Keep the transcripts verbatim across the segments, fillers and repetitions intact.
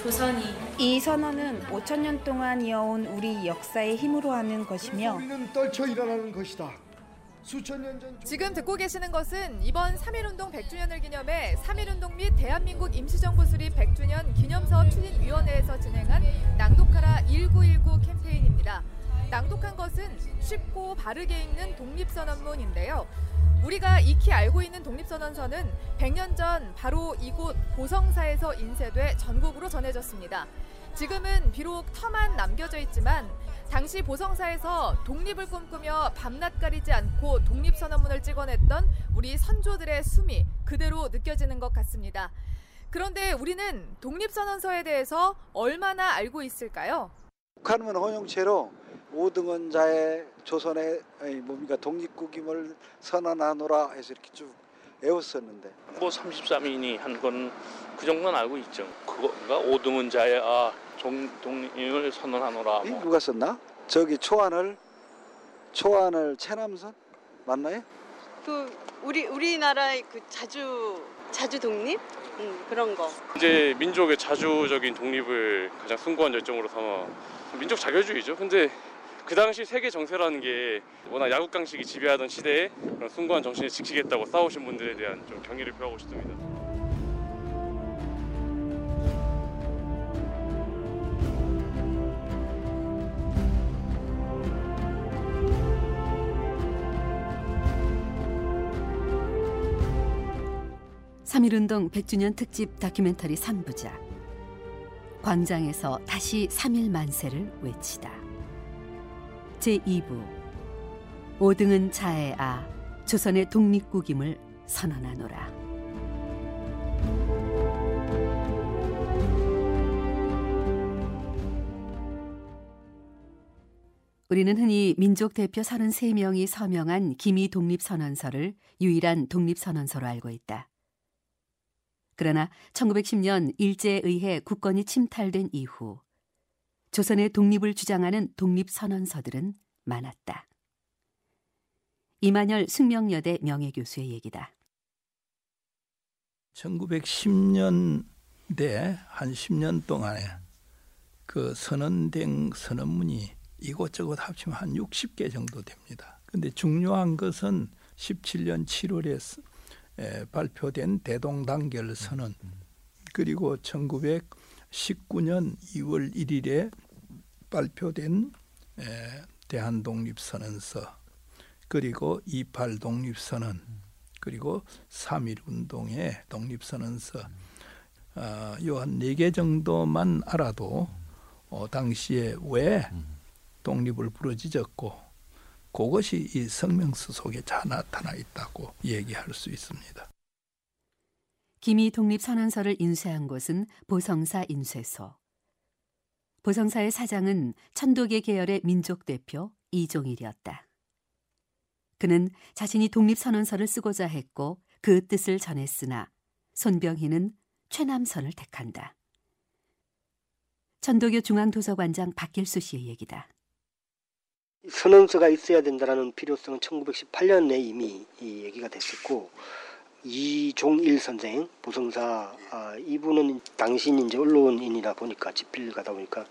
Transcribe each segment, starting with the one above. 조선이 이 선언은 오천 년 동안 이어온 우리 역사의 힘으로 하는 것이며 우리는 떨쳐 일어나는 것이다. 수천 년 전 지금 듣고 계시는 것은 이번 삼일운동 백 주년을 기념해 삼일운동 및 대한민국 임시정부 수립 백 주년 기념사업 추진위원회에서 진행한 낭독하라 천구백십구 캠페인입니다. 낭독한 것은 쉽고 바르게 읽는 독립선언문인데요. 우리가 익히 알고 있는 독립선언서는 백 년 전 바로 이곳 보성사에서 인쇄돼 전국으로 전해졌습니다. 지금은 비록 터만 남겨져 있지만 당시 보성사에서 독립을 꿈꾸며 밤낮 가리지 않고 독립선언문을 찍어냈던 우리 선조들의 숨이 그대로 느껴지는 것 같습니다. 그런데 우리는 독립선언서에 대해서 얼마나 알고 있을까요? 북한은 허용체로 오등은 자의 조선의 뭡니까 독립국임을 선언하노라 해서 이렇게 쭉 애웠었는데 뭐 삼십삼 인이 한 건 그 정도는 알고 있죠. 그거가 오등은 자의 아 독립을 선언하노라. 뭐. 누가 썼나? 저기 초안을 초안을 최남선 맞나요? 그 우리 우리나라의 그 자주 자주 독립 음, 그런 거. 이제 민족의 자주적인 독립을 가장 숭고한 열정으로 삼아 민족 자결주의죠. 근데 그 당시 세계 정세라는 게 워낙 야국강식이 지배하던 시대에 그런 숭고한 정신을 지키겠다고 싸우신 분들에 대한 좀 경의를 표하고 싶습니다. 삼일운동 백 주년 특집 다큐멘터리 삼 부작 광장에서 다시 삼일 만세를 외치다. 제이 부 오등은 자의 아 조선의 독립국임을 선언하노라. 우리는 흔히 민족 대표 삼십삼 명이 서명한 기미 독립선언서를 유일한 독립선언서로 알고 있다. 그러나 천구백십 년 일제에 의해 국권이 침탈된 이후 조선의 독립을 주장하는 독립선언서들은 많았다. 이만열 숙명여대 명예교수의 얘기다. 천구백십 년대 한 십 년 동안에 그 선언된 선언문이 이곳저곳 합치면 한 육십 개 정도 됩니다. 그런데 중요한 것은 십칠 년 칠월에 발표된 대동단결선언 그리고 천구백십구 년 이월 일일에 발표된 대한독립선언서 그리고 이팔 독립선언 그리고 삼일운동의 독립선언서 요 한 네 개 정도만 알아도 당시에 왜 독립을 부르짖었고 그것이 이 성명서 속에 잘 나타나 있다고 얘기할 수 있습니다. 기미 독립선언서를 인쇄한 곳은 보성사 인쇄소. 보성사의 사장은 천도교 계열의 민족대표 이종일이었다. 그는 자신이 독립선언서를 쓰고자 했고 그 뜻을 전했으나 손병희는 최남선을 택한다. 천도교 중앙도서관장 박길수 씨의 얘기다. 선언서가 있어야 된다는 필요성은 천구백십팔 년에 이미 이 얘기가 됐었고 이종일 선생 보성사 아, 이분은 당시는 이제 언론인이다 보니까 집필 가다 보니까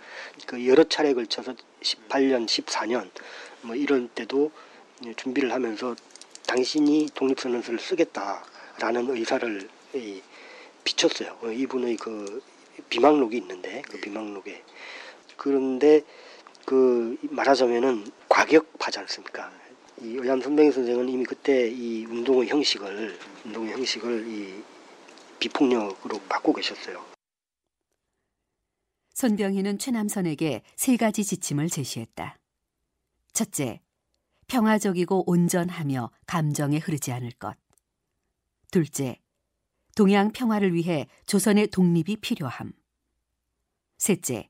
그 여러 차례 걸쳐서 십팔 년, 십사 년 뭐 이런 때도 준비를 하면서 당신이 독립선언서를 쓰겠다라는 의사를 이, 비쳤어요. 이분의 그 비망록이 있는데 그 비망록에 그런데. 그 말하자면은 과격하지 않습니까? 이 의암 손병희 선생은 이미 그때 이 운동의 형식을 운동의 형식을 이 비폭력으로 바꾸고 계셨어요. 손병희는 최남선에게 세 가지 지침을 제시했다. 첫째, 평화적이고 온전하며 감정에 흐르지 않을 것. 둘째, 동양 평화를 위해 조선의 독립이 필요함. 셋째,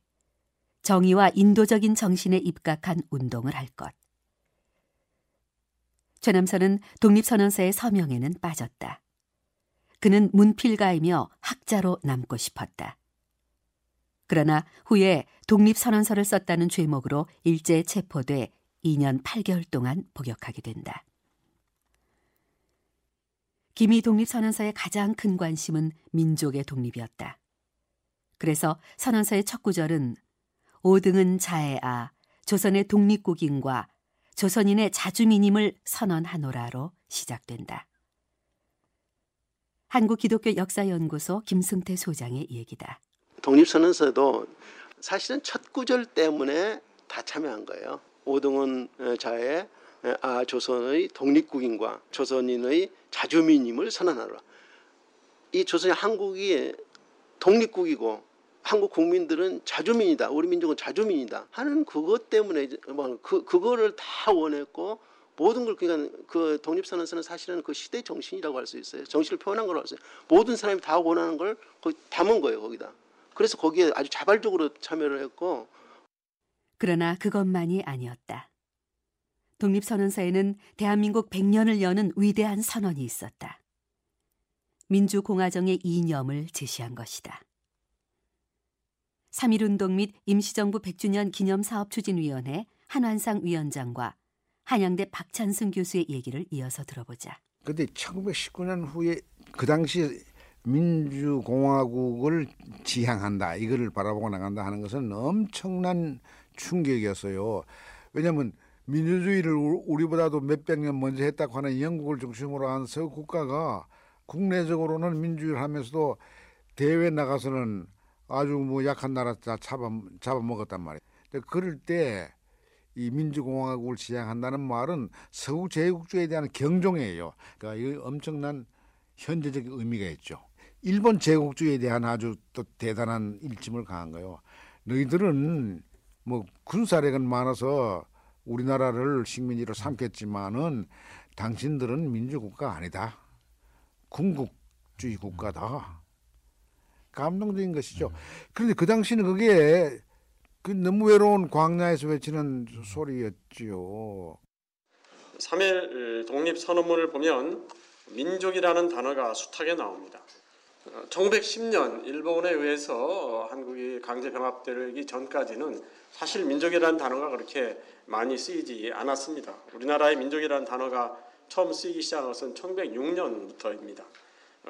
정의와 인도적인 정신에 입각한 운동을 할 것. 최남선은 독립선언서의 서명에는 빠졌다. 그는 문필가이며 학자로 남고 싶었다. 그러나 후에 독립선언서를 썼다는 죄목으로 일제에 체포돼 이 년 팔 개월 동안 복역하게 된다. 기미 독립선언서의 가장 큰 관심은 민족의 독립이었다. 그래서 선언서의 첫 구절은 오등은 자애아 조선의 독립국인과 조선인의 자주민임을 선언하노라로 시작된다. 한국기독교역사연구소 김승태 소장의 얘기다. 독립선언서도 사실은 첫 구절 때문에 다 참여한 거예요. 오등은 자애 아 조선의 독립국인과 조선인의 자주민임을 선언하라. 이 조선이 한국이 독립국이고 한국 국민들은 자주민이다. 우리 민족은 자주민이다. 하는 그것 때문에 그 그거를 다 원했고 모든 걸 그러니까 그 독립선언서는 사실은 그 시대 정신이라고 할 수 있어요. 정신을 표현한 거라고 할 수 있어요. 모든 사람이 다 원하는 걸 거기 담은 거예요. 거기다. 그래서 거기에 아주 자발적으로 참여를 했고. 그러나 그것만이 아니었다. 독립선언서에는 대한민국 백 년을 여는 위대한 선언이 있었다. 민주공화정의 이념을 제시한 것이다. 삼일운동 및 임시정부 백 주년 기념사업추진위원회 한환상 위원장과 한양대 박찬승 교수의 얘기를 이어서 들어보자. 그런데 천구백십구 년 후에 그 당시 민주공화국을 지향한다, 이거를 바라보고 나간다 하는 것은 엄청난 충격이었어요. 왜냐하면 민주주의를 우리보다도 몇백 년 먼저 했다고 하는 영국을 중심으로 한 서구 국가가 국내적으로는 민주주의를 하면서도 대외 나가서는 아주 뭐 약한 나라 다 잡아, 잡아먹었단 말이에요. 근데 그럴 때 이 민주공화국을 지향한다는 말은 서구 제국주의에 대한 경종이에요. 그러니까 이 엄청난 현재적인 의미가 있죠. 일본 제국주의에 대한 아주 또 대단한 일침을 가한 거예요. 너희들은 뭐 군사력은 많아서 우리나라를 식민지로 삼겠지만은 당신들은 민주국가 아니다. 군국주의 국가다. 감동적인 것이죠. 그런데 그 당시는 그게 그 너무 외로운 광야에서 외치는 소리였지요. 삼일 독립선언문을 보면 민족이라는 단어가 숱하게 나옵니다. 천구백십 년 일본에 의해서 한국이 강제병합되기 전까지는 사실 민족이라는 단어가 그렇게 많이 쓰이지 않았습니다. 우리나라의 민족이라는 단어가 처음 쓰이기 시작한 것은 천구백육 년부터입니다.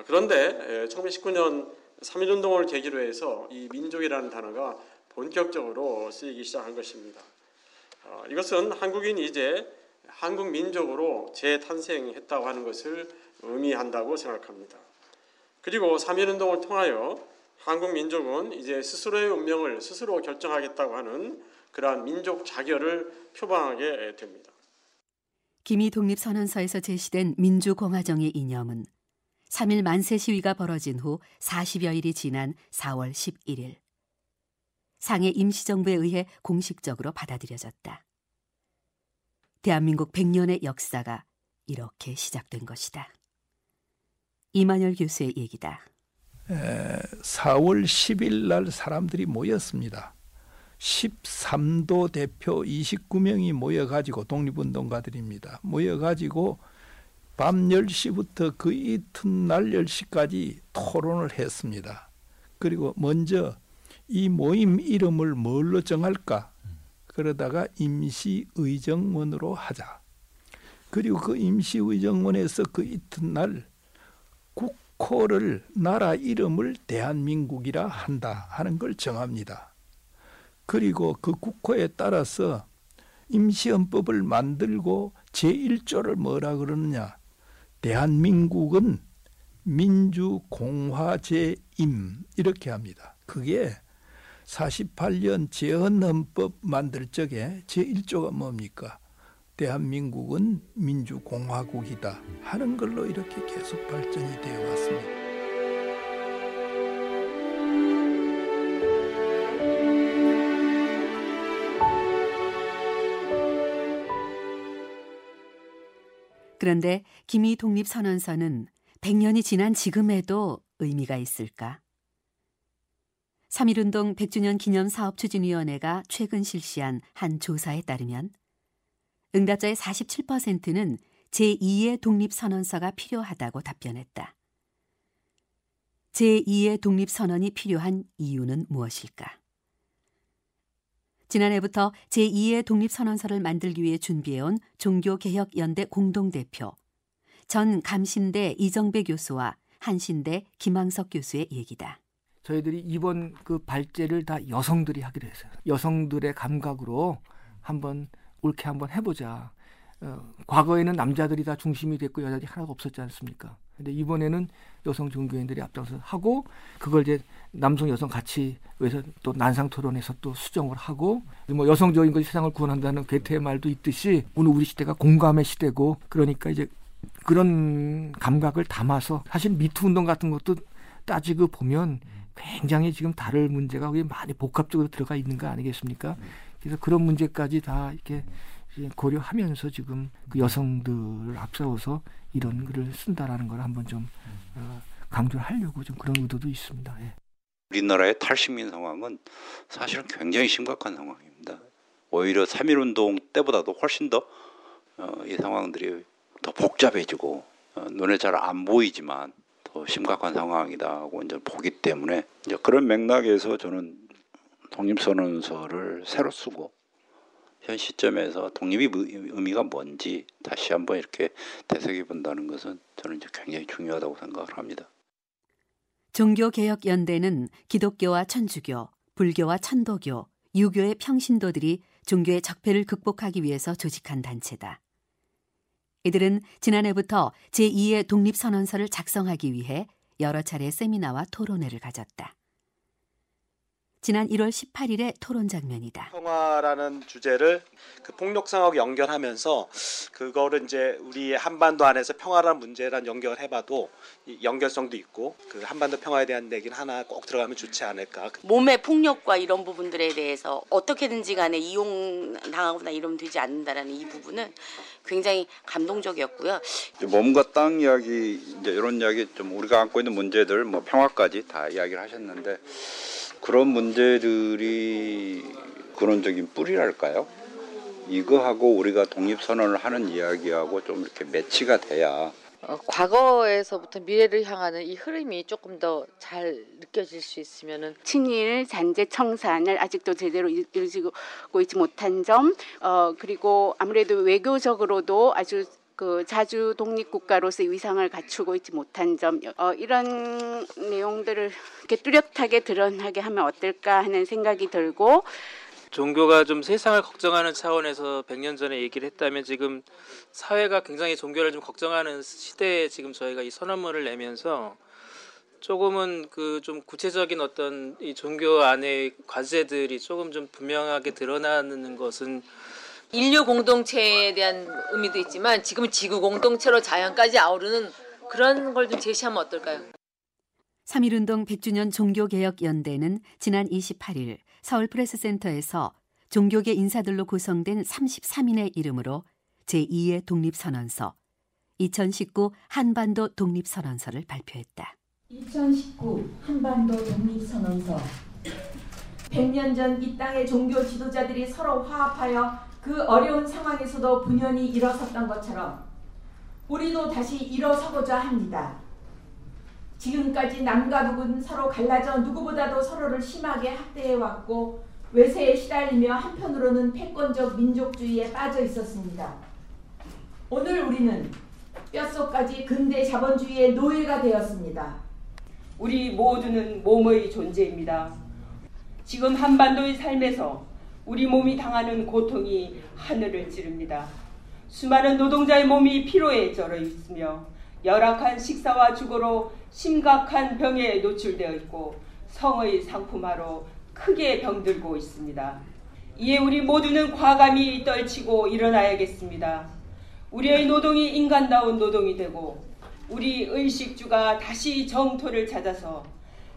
그런데 천구백십구 년 삼일운동을 계기로 해서 이 민족이라는 단어가 본격적으로 쓰이기 시작한 것입니다. 이것은 한국인이 이제 한국 민족으로 재탄생했다고 하는 것을 의미한다고 생각합니다. 그리고 삼일운동을 통하여 한국 민족은 이제 스스로의 운명을 스스로 결정하겠다고 하는 그러한 민족 자결을 표방하게 됩니다. 김이 독립선언서에서 제시된 민주공화정의 이념은 삼일 만세 시위가 벌어진 후 사십여 일이 지난 사월 십일일 상해 임시정부에 의해 공식적으로 받아들여졌다. 대한민국 백 년의 역사가 이렇게 시작된 것이다. 이만열 교수의 얘기다. 사월 십일 날 사람들이 모였습니다. 십삼도 대표 이십구 명이 모여가지고 독립운동가들입니다. 모여가지고 밤 열 시부터 그 이튿날 열 시까지 토론을 했습니다. 그리고 먼저 이 모임 이름을 뭘로 정할까? 그러다가 임시의정문으로 하자. 그리고 그 임시의정문에서 그 이튿날 국호를 나라 이름을 대한민국이라 한다 하는 걸 정합니다. 그리고 그 국호에 따라서 임시헌법을 만들고 제일 조를 뭐라 그러느냐. 대한민국은 민주공화제임 이렇게 합니다. 그게 사십팔 년 제헌헌법 만들 적에 제일 조가 뭡니까? 대한민국은 민주공화국이다 하는 걸로 이렇게 계속 발전이 되어 왔습니다. 그런데 김이 독립선언서는 백 년이 지난 지금에도 의미가 있을까? 삼일운동 백 주년 기념사업추진위원회가 최근 실시한 한 조사에 따르면 응답자의 사십칠 퍼센트는 제이의 독립선언서가 필요하다고 답변했다. 제이의 독립선언이 필요한 이유는 무엇일까? 지난해부터 제이의 독립선언서를 만들기 위해 준비해온 종교개혁연대 공동대표, 전 감신대 이정배 교수와 한신대 김항석 교수의 얘기다. 저희들이 이번 그 발제를 다 여성들이 하기로 했어요. 여성들의 감각으로 한번 옳게 한번 해보자. 어, 과거에는 남자들이 다 중심이 됐고 여자들이 하나도 없었지 않습니까? 근데 이번에는 여성 종교인들이 앞장서 하고 그걸 이제 남성 여성 같이 해서 또 난상 토론에서 또 수정을 하고 뭐 여성적인 것이 세상을 구원한다는 괴테의 말도 있듯이 오늘 우리 시대가 공감의 시대고 그러니까 이제 그런 감각을 담아서 사실 미투 운동 같은 것도 따지고 보면 굉장히 지금 다른 문제가 거기 많이 복합적으로 들어가 있는 거 아니겠습니까? 그래서 그런 문제까지 다 이렇게 고려하면서 지금 그 여성들을 앞세워서 이런 글을 쓴다라는 걸 한번 좀 어, 강조를 하려고 좀 그런 의도도 있습니다. 예. 우리나라의 탈식민 상황은 사실은 굉장히 심각한 상황입니다. 오히려 삼일 운동 때보다도 훨씬 더 어, 이 상황들이 더 복잡해지고 어, 눈에 잘 안 보이지만 더 심각한 상황이다고 이제 보기 때문에 이제 그런 맥락에서 저는 독립선언서를 새로 쓰고 현 시점에서 독립의 의미가 뭔지 다시 한번 이렇게 되새겨본다는 것은 저는 이제 굉장히 중요하다고 생각을 합니다. 종교개혁연대는 기독교와 천주교, 불교와 천도교, 유교의 평신도들이 종교의 적폐를 극복하기 위해서 조직한 단체다. 이들은 지난해부터 제이의 독립선언서를 작성하기 위해 여러 차례 세미나와 토론회를 가졌다. 지난 일월 십팔일의 토론 장면이다. 평화라는 주제를 그 폭력 상황과 연결하면서 그거를 이제 우리 한반도 안에서 평화라는 문제랑 연결해봐도 연결성도 있고 그 한반도 평화에 대한 얘기는 하나 꼭 들어가면 좋지 않을까. 몸의 폭력과 이런 부분들에 대해서 어떻게든지 간에 이용당하거나 이러면 되지 않는다라는 이 부분은 굉장히 감동적이었고요. 몸과 땅 이야기 이제 이런 이야기 좀 우리가 안고 있는 문제들 뭐 평화까지 다 이야기를 하셨는데 그런 문제들이 근원적인 뿌리랄까요? 이거하고 우리가 독립선언을 하는 이야기하고 좀 이렇게 매치가 돼야 어, 과거에서부터 미래를 향하는 이 흐름이 조금 더 잘 느껴질 수 있으면은 친일 잔재 청산을 아직도 제대로 이루지고 있지 못한 점, 어, 그리고 아무래도 외교적으로도 아주 그 자주 독립국가로서의 위상을 갖추고 있지 못한 점, 어, 이런 내용들을 이렇게 뚜렷하게 드러나게 하면 어떨까 하는 생각이 들고 종교가 좀 세상을 걱정하는 차원에서 백 년 전에 얘기를 했다면 지금 사회가 굉장히 종교를 좀 걱정하는 시대에 지금 저희가 이 선언문을 내면서 조금은 그 좀 구체적인 어떤 이 종교 안의 과제들이 조금 좀 분명하게 드러나는 것은 인류 공동체에 대한 의미도 있지만 지금 지구 공동체로 자연까지 아우르는 그런 걸 좀 제시하면 어떨까요? 삼일 운동 백 주년 종교개혁연대는 지난 이십팔일 서울프레스센터에서 종교계 인사들로 구성된 삼십삼인의 이름으로 제이의 독립선언서, 이천십구 한반도 독립선언서를 발표했다. 이천십구 한반도 독립선언서. 백 년 전 이 땅의 종교 지도자들이 서로 화합하여 그 어려운 상황에서도 분연히 일어섰던 것처럼 우리도 다시 일어서고자 합니다. 지금까지 남과 북은 서로 갈라져 누구보다도 서로를 심하게 학대해왔고 외세에 시달리며 한편으로는 패권적 민족주의에 빠져 있었습니다. 오늘 우리는 뼛속까지 근대 자본주의의 노예가 되었습니다. 우리 모두는 몸의 존재입니다. 지금 한반도의 삶에서 우리 몸이 당하는 고통이 하늘을 찌릅니다. 수많은 노동자의 몸이 피로에 절어 있으며 열악한 식사와 주거로 심각한 병에 노출되어 있고 성의 상품화로 크게 병들고 있습니다. 이에 우리 모두는 과감히 떨치고 일어나야겠습니다. 우리의 노동이 인간다운 노동이 되고 우리 의식주가 다시 정토를 찾아서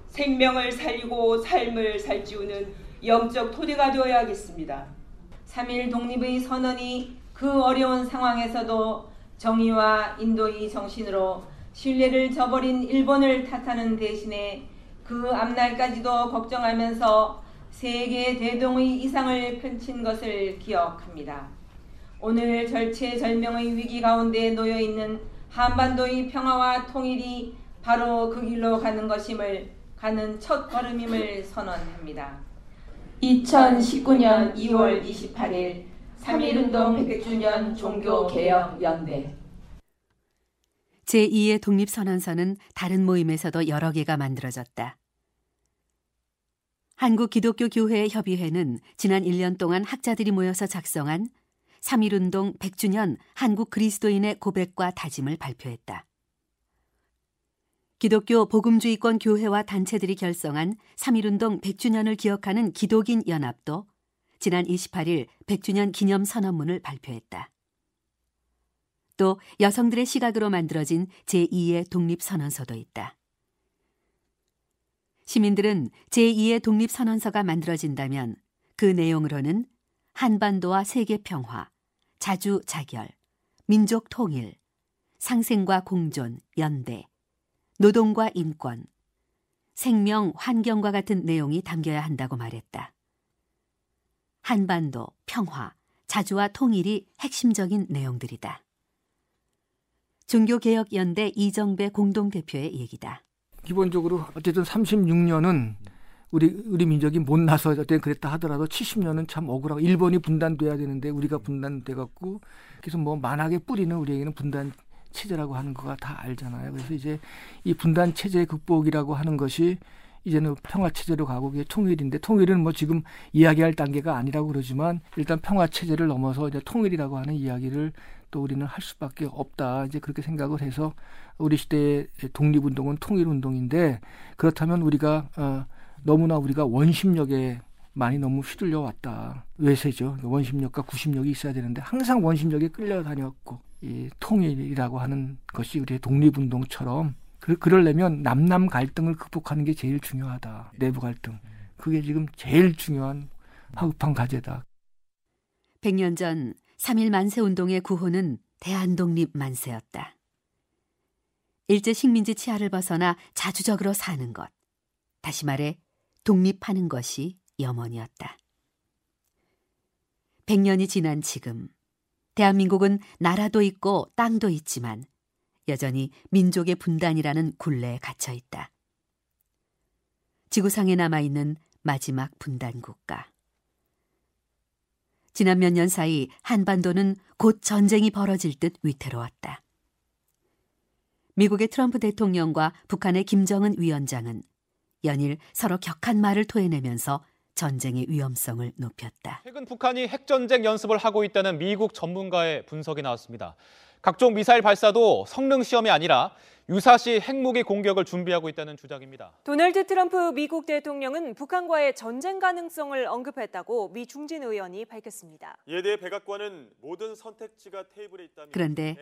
생명을 살리고 삶을 살찌우는 영적 토대가 되어야 하겠습니다. 삼일 독립의 선언이 그 어려운 상황에서도 정의와 인도의 정신으로 신뢰를 저버린 일본을 탓하는 대신에 그 앞날까지도 걱정하면서 세계 대동의 이상을 펼친 것을 기억합니다. 오늘 절체절명의 위기 가운데 놓여있는 한반도의 평화와 통일이 바로 그 길로 가는 것임을 가는 첫 걸음임을 선언합니다. 이천십구년 이월 이십팔일 삼일 운동 백 주년 종교개혁연대. 제이의 독립선언서는 다른 모임에서도 여러 개가 만들어졌다. 한국기독교교회협의회는 지난 일 년 동안 학자들이 모여서 작성한 삼일운동 백 주년 한국 그리스도인의 고백과 다짐을 발표했다. 기독교 복음주의권 교회와 단체들이 결성한 삼일운동 백 주년을 기억하는 기독인 연합도 지난 이십팔 일 백 주년 기념 선언문을 발표했다. 또 여성들의 시각으로 만들어진 제이의 독립선언서도 있다. 시민들은 제이의 독립선언서가 만들어진다면 그 내용으로는 한반도와 세계평화, 자주자결, 민족통일, 상생과 공존, 연대, 노동과 인권, 생명, 환경과 같은 내용이 담겨야 한다고 말했다. 한반도, 평화, 자주와 통일이 핵심적인 내용들이다. 종교개혁연대 이정배 공동대표의 얘기다. 기본적으로 어쨌든 삼십육 년은 우리 우리 민족이 못 나서 어쨌든 그랬다 하더라도 칠십 년은 참 억울하고, 일본이 분단돼야 되는데 우리가 분단돼 갖고, 그래서 뭐 만악의 뿌리는 우리에게는 분단 체제라고 하는 거가 다 알잖아요. 그래서 이제 이 분단 체제 극복이라고 하는 것이 이제는 평화 체제로 가고, 그게 통일인데, 통일은 뭐 지금 이야기할 단계가 아니라고 그러지만 일단 평화 체제를 넘어서 이제 통일이라고 하는 이야기를 또 우리는 할 수밖에 없다, 이제 그렇게 생각을 해서 우리 시대의 독립운동은 통일운동인데, 그렇다면 우리가 어, 너무나 우리가 원심력에 많이 너무 휘둘려 왔다. 외세죠. 원심력과 구심력이 있어야 되는데 항상 원심력에 끌려다녔고, 이 통일이라고 하는 것이 우리의 독립운동처럼 그러려면 남남 갈등을 극복하는 게 제일 중요하다. 내부 갈등. 그게 지금 제일 중요한 하급한 과제다. 백 년 전 삼일 만세운동의 구호는 대한독립 만세였다. 일제 식민지 치하를 벗어나 자주적으로 사는 것. 다시 말해 독립하는 것이 염원이었다. 백 년이 지난 지금 대한민국은 나라도 있고 땅도 있지만 여전히 민족의 분단이라는 굴레에 갇혀 있다. 지구상에 남아있는 마지막 분단 국가. 지난 몇 년 사이 한반도는 곧 전쟁이 벌어질 듯 위태로웠다. 미국의 트럼프 대통령과 북한의 김정은 위원장은 연일 서로 격한 말을 토해내면서 전쟁의 위험성을 높였다. 최근 북한이 핵전쟁 연습을 하고 있다는 미국 전문가의 분석이 나왔습니다. 각종 미사일 발사도 성능 시험이 아니라 유사시 핵무기 공격을 준비하고 있다는 주장입니다. 도널드 트럼프 미국 대통령은 북한과의 전쟁 가능성을 언급했다고 미 중진 의원이 밝혔습니다. 이에 대해 백악관은 모든 선택지가 테이블에 있다며, 그런데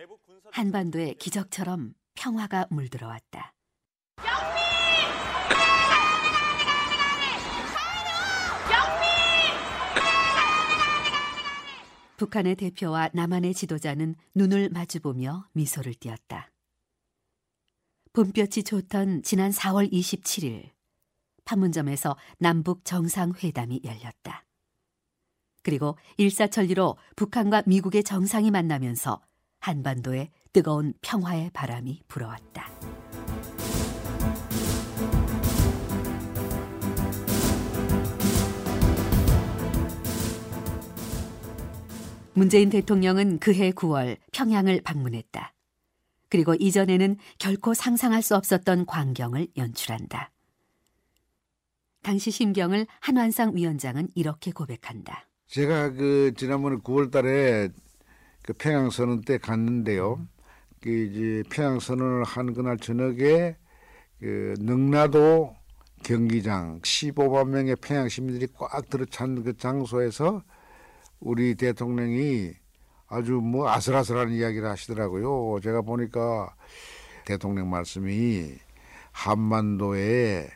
한반도에 기적처럼 평화가 물들어왔다. 북한의 대표와 남한의 지도자는 눈을 마주보며 미소를 띄었다. 봄볕이 좋던 지난 사월 이십칠일, 판문점에서 남북 정상회담이 열렸다. 그리고 일사천리로 북한과 미국의 정상이 만나면서 한반도에 뜨거운 평화의 바람이 불어왔다. 문재인 대통령은 그해 구월 평양을 방문했다. 그리고 이전에는 결코 상상할 수 없었던 광경을 연출한다. 당시 심경을 한환상 위원장은 이렇게 고백한다. 제가 그 지난번에 구월 달에 그 평양 선언 때 갔는데요. 그 이제 평양 선언을 한 그날 저녁에 그 능라도 경기장 십오만 명의 평양 시민들이 꽉 들어찬 그 장소에서 우리 대통령이 아주 뭐 아슬아슬한 이야기를 하시더라고요. 제가 보니까 대통령 말씀이 한반도에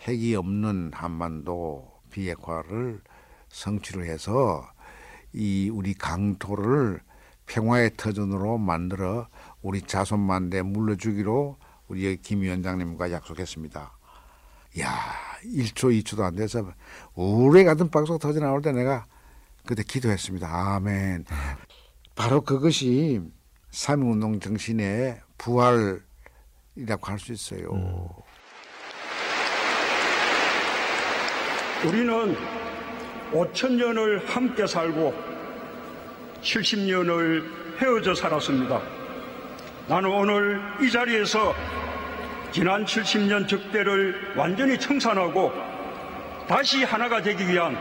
핵이 없는 한반도 비핵화를 성취로 해서 이 우리 강토를 평화의 터전으로 만들어 우리 자손만대 물려주기로 우리 김 위원장님과 약속했습니다. 이야, 일 초 이 초도 안 돼서 오래 가던 박수가 터져 나올 때 내가 그때 기도했습니다. 아멘. 바로 그것이 삼일운동 정신의 부활이라고 할 수 있어요. 음. 우리는 오천 년을 함께 살고 칠십 년을 헤어져 살았습니다. 나는 오늘 이 자리에서 지난 칠십 년 적대를 완전히 청산하고 다시 하나가 되기 위한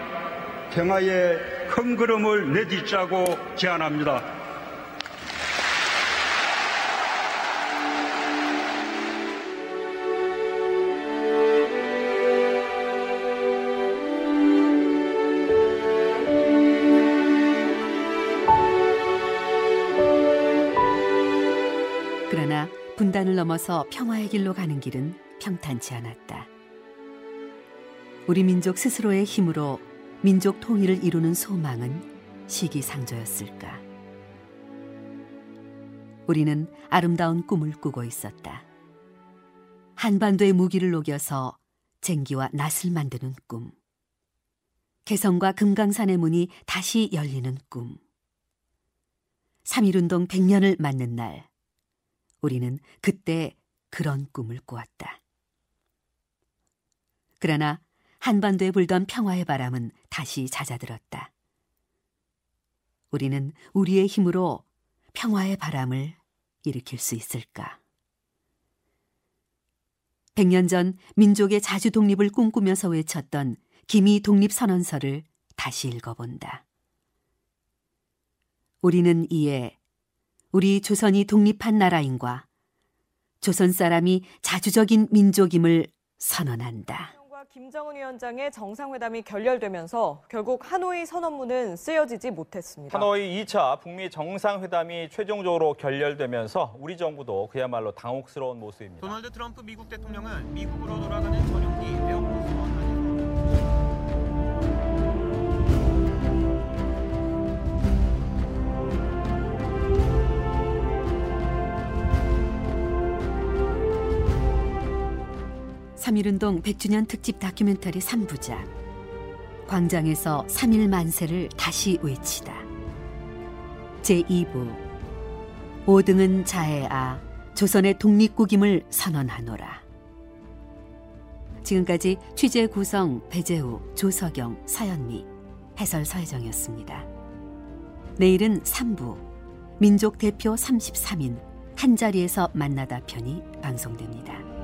평화의 큰 걸음을 내딛자고 제안합니다. 그러나 분단을 넘어서 평화의 길로 가는 길은 평탄치 않았다. 우리 민족 스스로의 힘으로 민족 통일을 이루는 소망은 시기상조였을까? 우리는 아름다운 꿈을 꾸고 있었다. 한반도의 무기를 녹여서 쟁기와 낫을 만드는 꿈. 개성과 금강산의 문이 다시 열리는 꿈. 삼일운동 백 년을 맞는 날, 우리는 그때 그런 꿈을 꾸었다. 그러나 한반도에 불던 평화의 바람은 다시 잦아들었다. 우리는 우리의 힘으로 평화의 바람을 일으킬 수 있을까? 백 년 전 민족의 자주 독립을 꿈꾸면서 외쳤던 김이 독립선언서를 다시 읽어본다. 우리는 이에 우리 조선이 독립한 나라임과 조선 사람이 자주적인 민족임을 선언한다. 김정은 위원장의 정상회담이 결렬되면서 결국 하노이 선언문은 쓰여지지 못했습니다. 하노이 이 차 북미 정상회담이 최종적으로 결렬되면서 우리 정부도 그야말로 당혹스러운 모습입니다. 도널드 트럼프 미국 대통령은 미국으로 돌아가는 전용기 삼일운동 백 주년 특집 다큐멘터리 삼 부작 광장에서 삼일 만세를 다시 외치다 제이 부 오등은 자애아 조선의 독립국임을 선언하노라. 지금까지 취재 구성 배재우, 조석영, 서현미, 해설 서혜정이었습니다. 내일은 삼 부 민족 대표 삼십삼 인 한자리에서 만나다 편이 방송됩니다.